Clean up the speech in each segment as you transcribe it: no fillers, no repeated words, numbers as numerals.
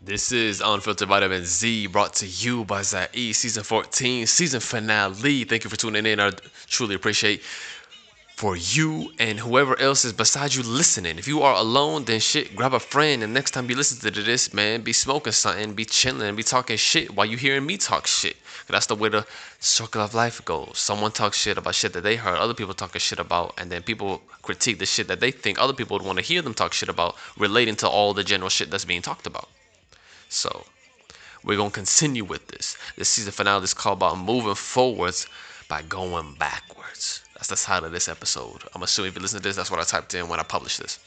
This is Unfiltered Vitamin Z, brought to you by Zaid, Season 14, Season Finale. Thank you for tuning in. I truly appreciate for you and whoever else is beside you listening. If you are alone, then shit, grab a friend. And next time you listen to this, man, be smoking something, be chilling, be talking shit while you hearing me talk shit. That's the way the circle of life goes. Someone talks shit about shit that they heard other people talking shit about, and then people critique the shit that they think other people would want to hear them talk shit about, relating to all the general shit that's being talked about. So, we're going to continue with this. This season finale is called about moving forwards by going backwards. That's the title of this episode. I'm assuming if you listen to this, that's what I typed in when I published this.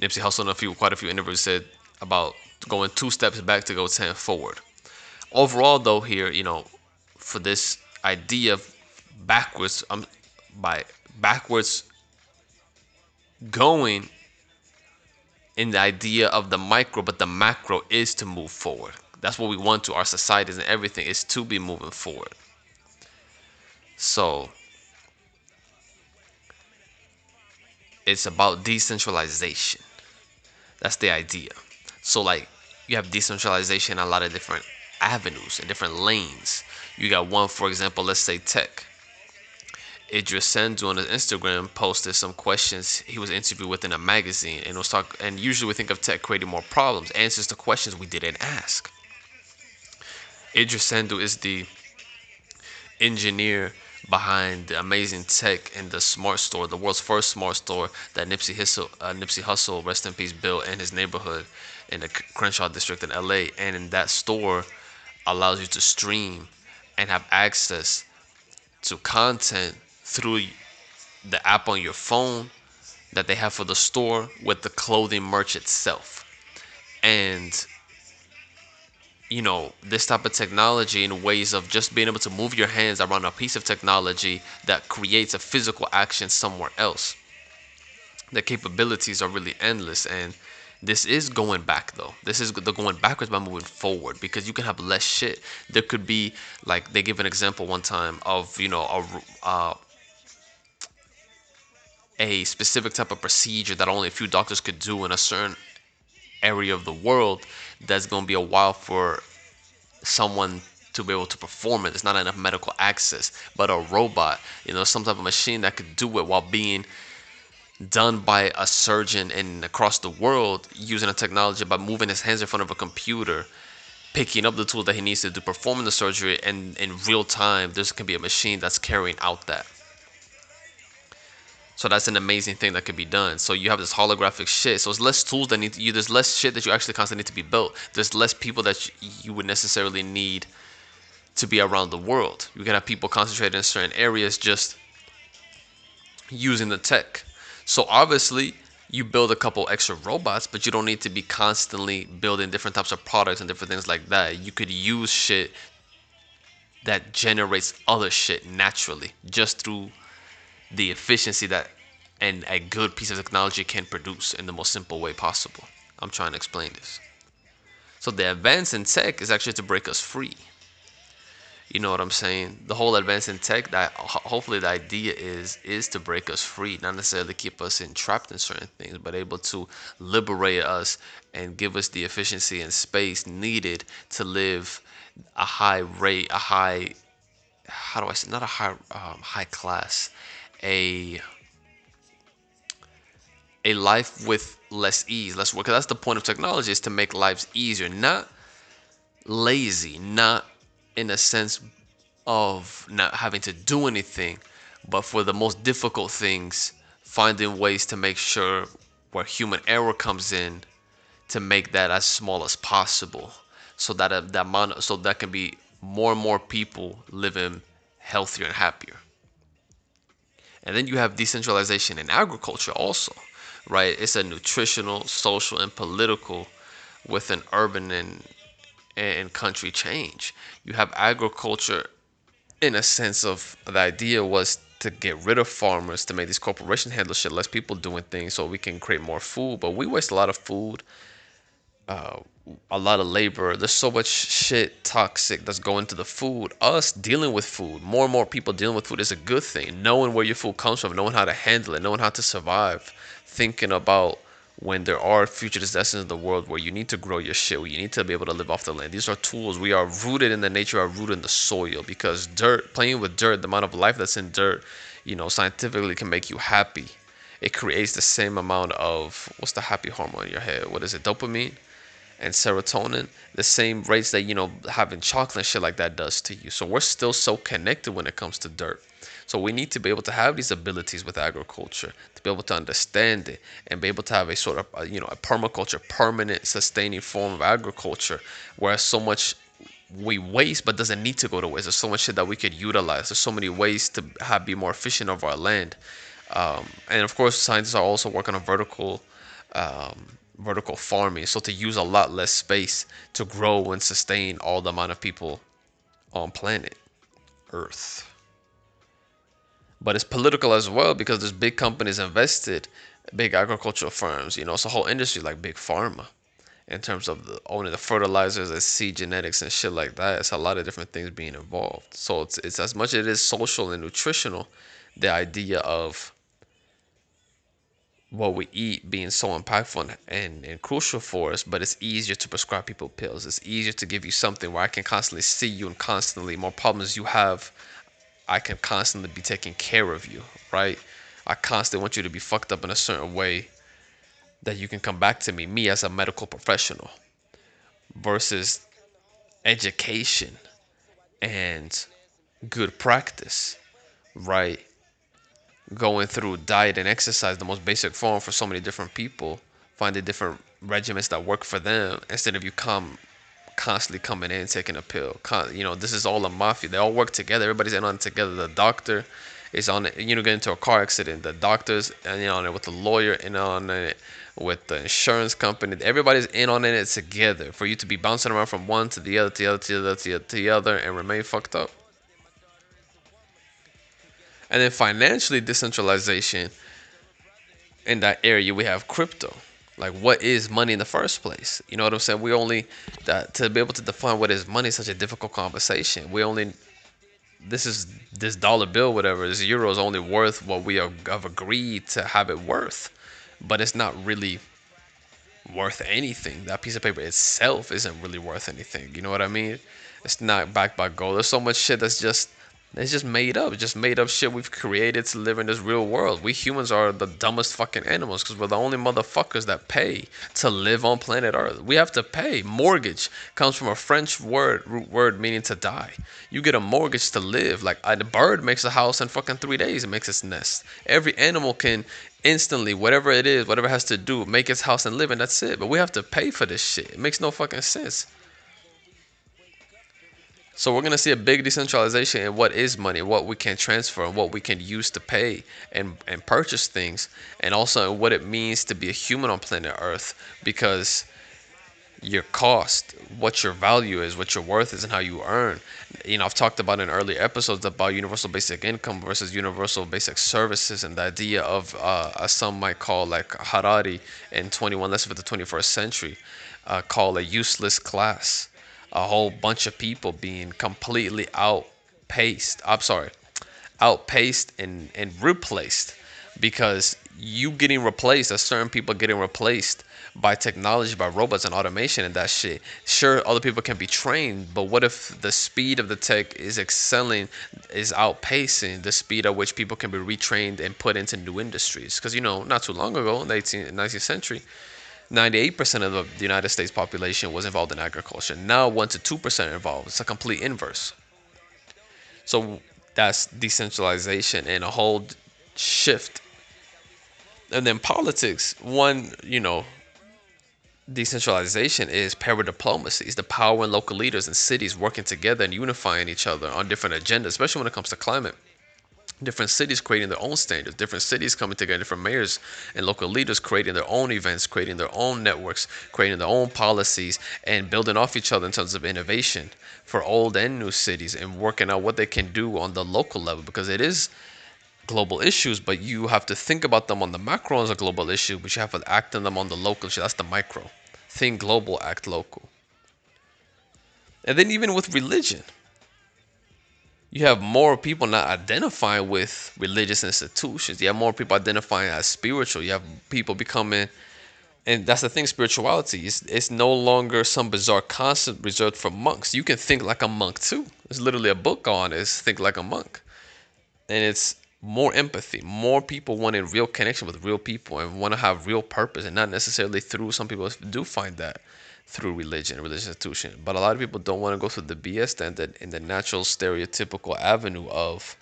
Nipsey Hussle in quite a few interviews said about going 2 steps back to go 10 forward. Overall, though, here, for this idea of backwards, by backwards going, in the idea of the micro, but the macro is to move forward. That's what we want to our societies and everything, is to be moving forward. So it's about decentralization. That's the idea. So you have decentralization in a lot of different avenues and different lanes. You got one, for example, let's say tech. Idris Sandu on his Instagram posted some questions he was interviewed with in a magazine, and usually we think of tech creating more problems, answers to questions we didn't ask. Idris Sandu is the engineer behind the amazing tech and the smart store, the world's first smart store that Nipsey Hussle, rest in peace, built in his neighborhood in the Crenshaw District in LA. And in that store allows you to stream and have access to content through the app on your phone that they have for the store with the clothing merch itself. And this type of technology, in ways of just being able to move your hands around a piece of technology that creates a physical action somewhere else. The capabilities are really endless, and this is going back, though. This is the going backwards by moving forward, because you can have less shit. There could be, they gave an example one time of, a specific type of procedure that only a few doctors could do in a certain area of the world that's going to be a while for someone to be able to perform it. There's not enough medical access, but a robot, some type of machine that could do it while being done by a surgeon and across the world, using a technology by moving his hands in front of a computer, picking up the tool that he needs to do, performing the surgery, and in real time, this can be a machine that's carrying out that. So that's an amazing thing that could be done. So you have this holographic shit. So it's less tools that need you. There's less shit that you actually constantly need to be built. There's less people that you would necessarily need to be around the world. You can have people concentrated in certain areas just using the tech. So obviously, you build a couple extra robots, but you don't need to be constantly building different types of products and different things like that. You could use shit that generates other shit naturally, just through the efficiency that and a good piece of technology can produce in the most simple way possible. I'm trying to explain this. So the advance in tech is actually to break us free. You know what I'm saying? The whole advance in tech, that hopefully the idea is to break us free, not necessarily keep us entrapped in certain things, but able to liberate us and give us the efficiency and space needed to live a high rate, a high, how do I say, not a high, high class, a life with less ease, less work. 'Cause that's the point of technology, is to make lives easier, not lazy, not in a sense of not having to do anything, but for the most difficult things, finding ways to make sure where human error comes in to make that as small as possible, so that that can be more and more people living healthier and happier. And then you have decentralization in agriculture also, right? It's a nutritional, social, and political with an urban and country change. You have agriculture in a sense of the idea was to get rid of farmers, to make these corporations handle shit, less people doing things so we can create more food. But we waste a lot of food, a lot of labor. There's so much shit toxic that's going to the food. Us dealing with food, more and more people dealing with food, is a good thing. Knowing where your food comes from, knowing how to handle it, knowing how to survive, thinking about when there are future destinations in the world where you need to grow your shit, where you need to be able to live off the land. These are tools. We are rooted in the nature, are rooted in the soil, because dirt, playing with dirt, the amount of life that's in dirt, you know, scientifically can make you happy. It creates the same amount of, what's the happy hormone in your head? What is it? Dopamine and serotonin, the same rates that, you know, having chocolate and shit like that does to you. So we're still so connected when it comes to dirt. So we need to be able to have these abilities with agriculture, to be able to understand it and be able to have a sort of, you know, a permaculture, permanent, sustaining form of agriculture, where so much we waste but doesn't need to go to waste. There's so much shit that we could utilize. There's so many ways to have, be more efficient of our land. And of course, scientists are also working on vertical farming, so to use a lot less space to grow and sustain all the amount of people on planet Earth. But it's political as well, because there's big companies invested, big agricultural firms, you know, it's a whole industry like big pharma in terms of owning the fertilizers, the seed genetics and shit like that. It's a lot of different things being involved. So it's as much as it is social and nutritional, the idea of what we eat being so impactful and crucial for us, but it's easier to prescribe people pills. It's easier to give you something where I can constantly see you and constantly more problems you have, I can constantly be taking care of you, right? I constantly want you to be fucked up in a certain way that you can come back to me as a medical professional, versus education and good practice, right? Going through diet and exercise, the most basic form for so many different people, finding different regimens that work for them, instead of you constantly coming in, taking a pill. You know, this is all a mafia. They all work together. Everybody's in on it together. The doctor is on it. You know, get into a car accident, the doctor's in on it with the lawyer, in on it with the insurance company. Everybody's in on it together for you to be bouncing around from one to the other, to the other, to the other, to the other, to the other, and remain fucked up. And then financially, decentralization in that area, we have crypto. Like, what is money in the first place? You know what I'm saying? We only, that to be able to define what is money is such a difficult conversation. We only, this dollar bill, whatever, this euro is only worth what we have agreed to have it worth. But it's not really worth anything. That piece of paper itself isn't really worth anything. You know what I mean? It's not backed by gold. There's so much shit that's just, it's just made up. It's just made up shit we've created to live in this real world. We humans are the dumbest fucking animals, because we're the only motherfuckers that pay to live on planet Earth. We have to pay. Mortgage comes from a French word, root word meaning to die. You get a mortgage to live. Like a bird makes a house in fucking 3 days. It makes its nest. Every animal can instantly, whatever it is, whatever it has to do, make its house and live, and that's it. But we have to pay for this shit. It makes no fucking sense. So we're going to see a big decentralization in what is money, what we can transfer, and what we can use to pay and purchase things, and also what it means to be a human on planet Earth, because your cost, what your value is, what your worth is, and how you earn. You know, I've talked about in earlier episodes about universal basic income versus universal basic services, and the idea of, as some might call, like Harari in 21 Lessons for the 21st Century, call a useless class. A whole bunch of people being completely outpaced and replaced, because you getting replaced, as certain people getting replaced by technology, by robots and automation and that shit. Sure, other people can be trained, but what if the speed of the tech is excelling, is outpacing the speed at which people can be retrained and put into new industries? Because, you know, not too long ago, in the 19th century, 98% of the United States population was involved in agriculture. Now 1 to 2% involved. It's a complete inverse. So that's decentralization and a whole shift. And then politics. One, you know, decentralization is paradiplomacy. It's the power and local leaders and cities working together and unifying each other on different agendas, especially when it comes to climate. Different cities creating their own standards, different cities coming together, different mayors and local leaders creating their own events, creating their own networks, creating their own policies, and building off each other in terms of innovation for old and new cities, and working out what they can do on the local level, because it is global issues, but you have to think about them on the macro as a global issue, but you have to act on them on the local issue. That's the micro. Think global, act local. And then even with religion, you have more people not identifying with religious institutions. You have more people identifying as spiritual. You have people becoming And that's the thing, spirituality. It's no longer some bizarre concept reserved for monks. You can think like a monk too. There's literally a book on it. It's Think Like a Monk. And it's more empathy. More people want a real connection with real people and want to have real purpose, and not necessarily through, some people do find that through religion, religious institution. But a lot of people don't want to go through the BS standard and the natural stereotypical avenue of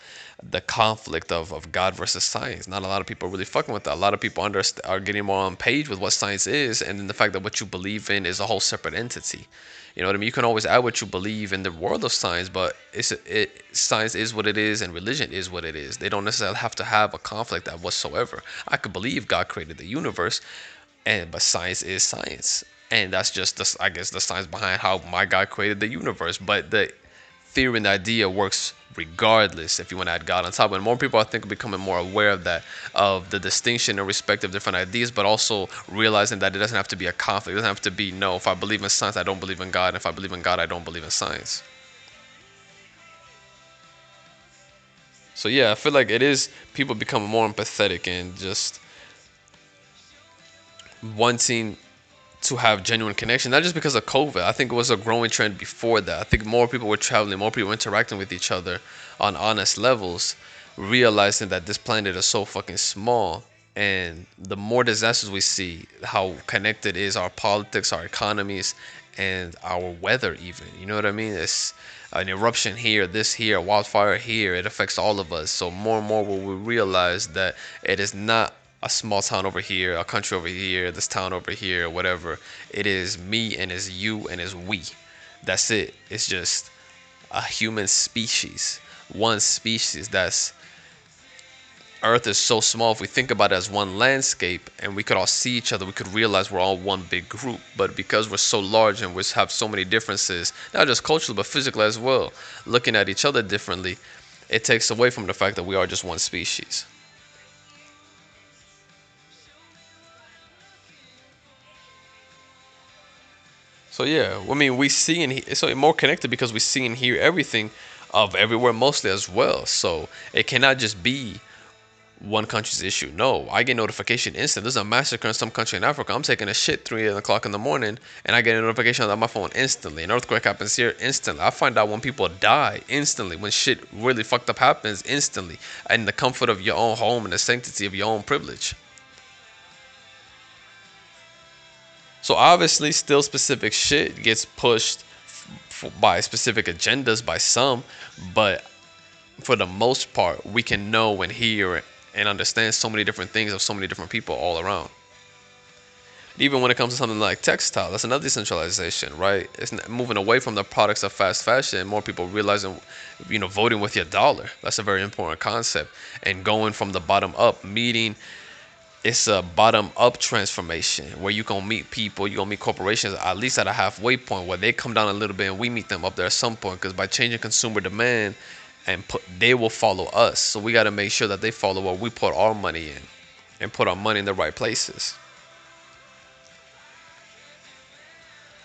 the conflict of God versus science. Not a lot of people are really fucking with that. A lot of people are getting more on page with what science is, and then the fact that what you believe in is a whole separate entity. You know what I mean? You can always add what you believe in the world of science, but science is what it is and religion is what it is. They don't necessarily have to have a conflict that whatsoever. I could believe God created the universe, but science is science. And that's just, I guess, the science behind how my God created the universe. But the theory and the idea works regardless if you want to add God on top. And more people, I think, are becoming more aware of that, of the distinction and respect of different ideas, but also realizing that it doesn't have to be a conflict. It doesn't have to be, no, if I believe in science, I don't believe in God. And if I believe in God, I don't believe in science. So yeah, I feel like it is people becoming more empathetic and just wanting to have genuine connection, not just because of COVID. I think it was a growing trend before that. I think more people were traveling, more people were interacting with each other on honest levels, realizing that this planet is so fucking small, and the more disasters we see, how connected is our politics, our economies, and our weather even. You know what I mean? It's an eruption here, this here, a wildfire here. It affects all of us. So more and more will we realize that it is not a small town over here, a country over here, this town over here, whatever. It is me and it's you and it's we. That's it. It's just a human species. One species. That's Earth is so small. If we think about it as one landscape and we could all see each other, we could realize we're all one big group. But because we're so large and we have so many differences, not just culturally but physically as well, looking at each other differently, it takes away from the fact that we are just one species. So yeah, I mean, we see and hear, so more connected because we see and hear everything of everywhere mostly as well. So it cannot just be one country's issue. No, I get notification instant. There's a massacre in some country in Africa. I'm taking a shit 3 o'clock in the morning and I get a notification on my phone instantly. An earthquake happens here instantly. I find out when people die instantly, when shit really fucked up happens instantly, and the comfort of your own home and the sanctity of your own privilege. So obviously still specific shit gets pushed by specific agendas by some, but for the most part, we can know and hear and understand so many different things of so many different people all around. Even when it comes to something like textile, that's another decentralization, right? It's moving away from the products of fast fashion and more people realizing, you know, voting with your dollar. That's a very important concept. And going from the bottom up, meeting. It's a bottom-up transformation where you're going to meet people, you're going to meet corporations at least at a halfway point where they come down a little bit and we meet them up there at some point, because by changing consumer demand, they will follow us. So we got to make sure that they follow what we put our money in and put our money in the right places.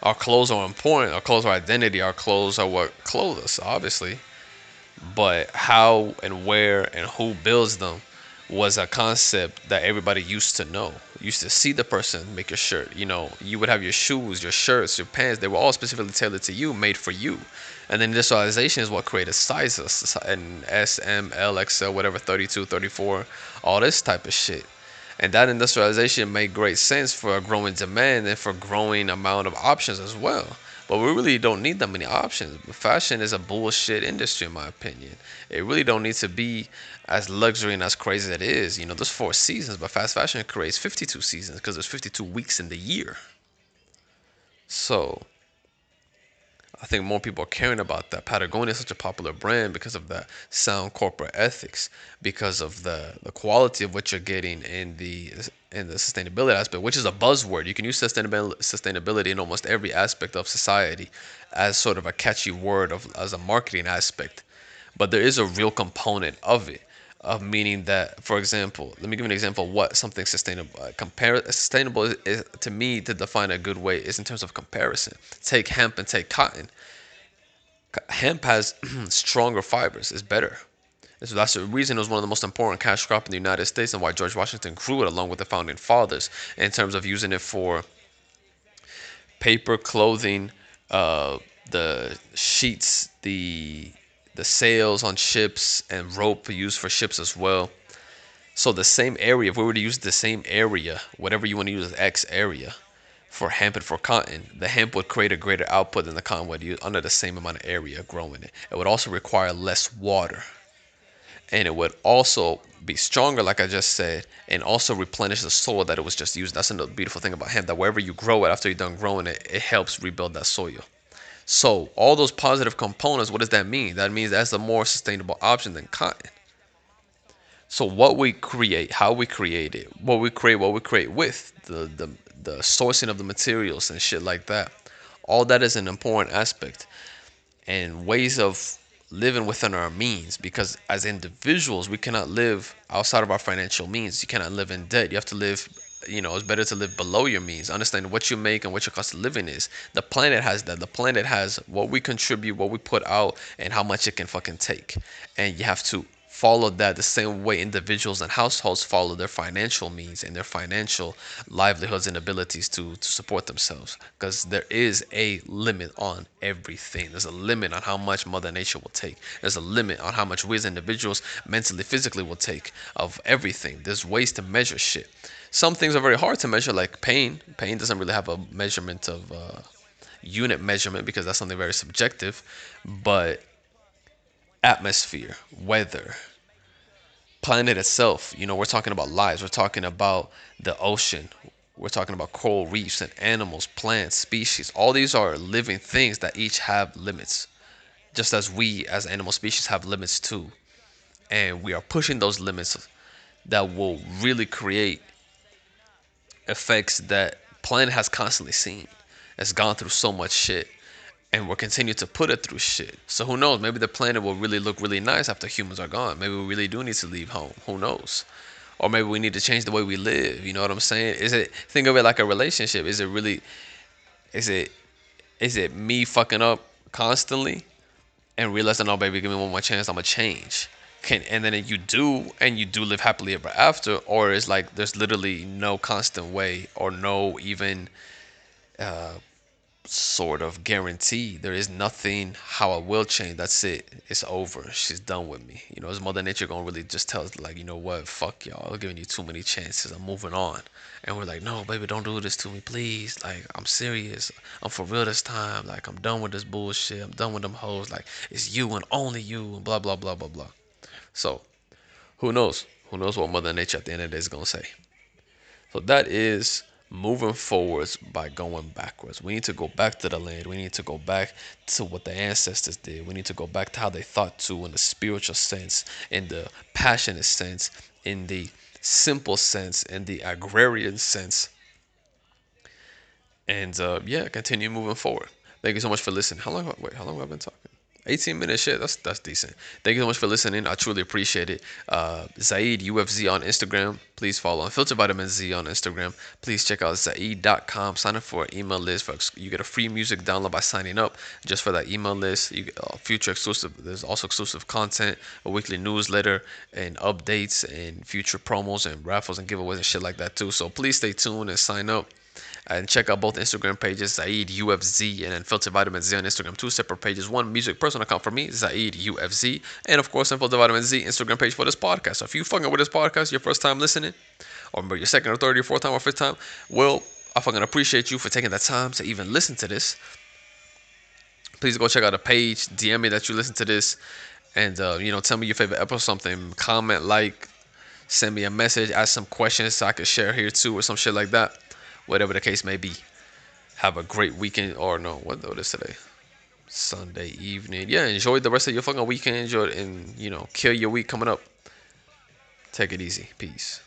Our clothes are important. Our clothes are identity. Our clothes are what clothes us, obviously. But how and where and who builds them was a concept that everybody used to know. You used to see the person make your shirt. You know, you would have your shoes, your shirts, your pants. They were all specifically tailored to you, made for you. And then industrialization is what created sizes and S, M, L, XL, whatever, 32, 34, all this type of shit. And that industrialization made great sense for a growing demand and for growing amount of options as well. But we really don't need that many options. Fashion is a bullshit industry, in my opinion. It really don't need to be as luxury and as crazy as it is. You know, there's 4 seasons, but fast fashion creates 52 seasons because there's 52 weeks in the year. So I think more people are caring about that. Patagonia is such a popular brand because of the sound corporate ethics, because of the quality of what you're getting and the sustainability aspect, which is a buzzword. You can use sustainability in almost every aspect of society as sort of a catchy word as a marketing aspect. But there is a real component of it, of meaning that, for example, let me give you an example of what something sustainable, sustainable is, to me, to define a good way is in terms of comparison. Take hemp and take cotton. Hemp has stronger fibers, it's better. And so that's the reason it was one of the most important cash crop in the United States, and why George Washington grew it along with the founding fathers in terms of using it for paper, clothing, the sheets, the sails on ships, and rope used for ships as well. So the same area, if we were to use the same area, whatever you want to use as X area, for hemp and for cotton, the hemp would create a greater output than the cotton would use under the same amount of area growing it. It would also require less water. And it would also be stronger, like I just said, and also replenish the soil that it was just used. That's another beautiful thing about hemp, that wherever you grow it, after you're done growing it, it helps rebuild that soil. So all those positive components, what does that mean? That means that's a more sustainable option than cotton. So what we create, how we create it, what we create with, the sourcing of the materials and shit like that, all that is an important aspect, and ways of living within our means, because as individuals we cannot live outside of our financial means. You cannot live in debt. You have to live, it's better to live below your means. Understand what you make and what your cost of living is. The planet has that. The planet has what we contribute, what we put out, and how much it can fucking take. And you have to follow that the same way individuals and households follow their financial means and their financial livelihoods and abilities to support themselves, because there is a limit on everything. There's a limit on how much Mother Nature will take. There's a limit on how much we as individuals mentally, physically will take of everything. There's ways to measure shit. Some things are very hard to measure, like pain. Pain doesn't really have a measurement of unit measurement, because that's something very subjective. But atmosphere, weather, planet itself, we're talking about lives, we're talking about the ocean, we're talking about coral reefs and animals, plants, species. All these are living things that each have limits, just as we as animal species have limits too. And we are pushing those limits that will really create effects that planet has constantly seen. It's gone through so much shit, and we'll continue to put it through shit. So who knows? Maybe the planet will really look really nice after humans are gone. Maybe we really do need to leave home. Who knows? Or maybe we need to change the way we live. You know what I'm saying? Think of it like a relationship. Is it me fucking up constantly and realizing, oh baby, give me one more chance, I'm gonna change? And then you do live happily ever after? Or it's like there's literally no constant way, or no even sort of guarantee. There is nothing how I will change. That's it. It's over. She's done with me. Is Mother Nature gonna really just tell us, like, you know what? Fuck y'all. I'm giving you too many chances. I'm moving on. And we're like, no, baby, don't do this to me, please. Like, I'm serious. I'm for real this time. Like, I'm done with this bullshit. I'm done with them hoes. Like, it's you and only you, and blah blah blah blah blah. So, who knows? Who knows what Mother Nature at the end of the day is gonna say? So that is moving forwards by going backwards. We need to go back to the land. We need to go back to what the ancestors did. We need to go back to how they thought too, in the spiritual sense, in the passionate sense, in the simple sense, in the agrarian sense. And continue moving forward. Thank you so much for listening. How long have I been talking? 18 minutes, shit, that's decent. Thank you so much for listening. I truly appreciate it. Zaid UFZ on Instagram. Please follow Unfiltered Vitamin Z on Instagram. Please check out Zaid.com. Sign up for an email list. You get a free music download by signing up just for that email list. You get future exclusive. There's also exclusive content, a weekly newsletter, and updates, and future promos, and raffles, and giveaways, and shit like that too. So please stay tuned and sign up. And check out both Instagram pages, Zaid UFZ and Unfiltered Vitamin Z on Instagram. Two separate pages. One music personal account for me, Zaid UFZ. And of course, Unfiltered Vitamin Z Instagram page for this podcast. So if you fucking with this podcast, your first time listening, or your second or third or fourth time or fifth time, well, I fucking appreciate you for taking the time to even listen to this. Please go check out the page. DM me that you listen to this. And, tell me your favorite episode, something. Comment, send me a message, ask some questions so I can share here too, or some shit like that. Whatever the case may be. Have a great weekend. Or no, what is today? Sunday evening. Yeah, enjoy the rest of your fucking weekend. Enjoy, and kill your week coming up. Take it easy. Peace.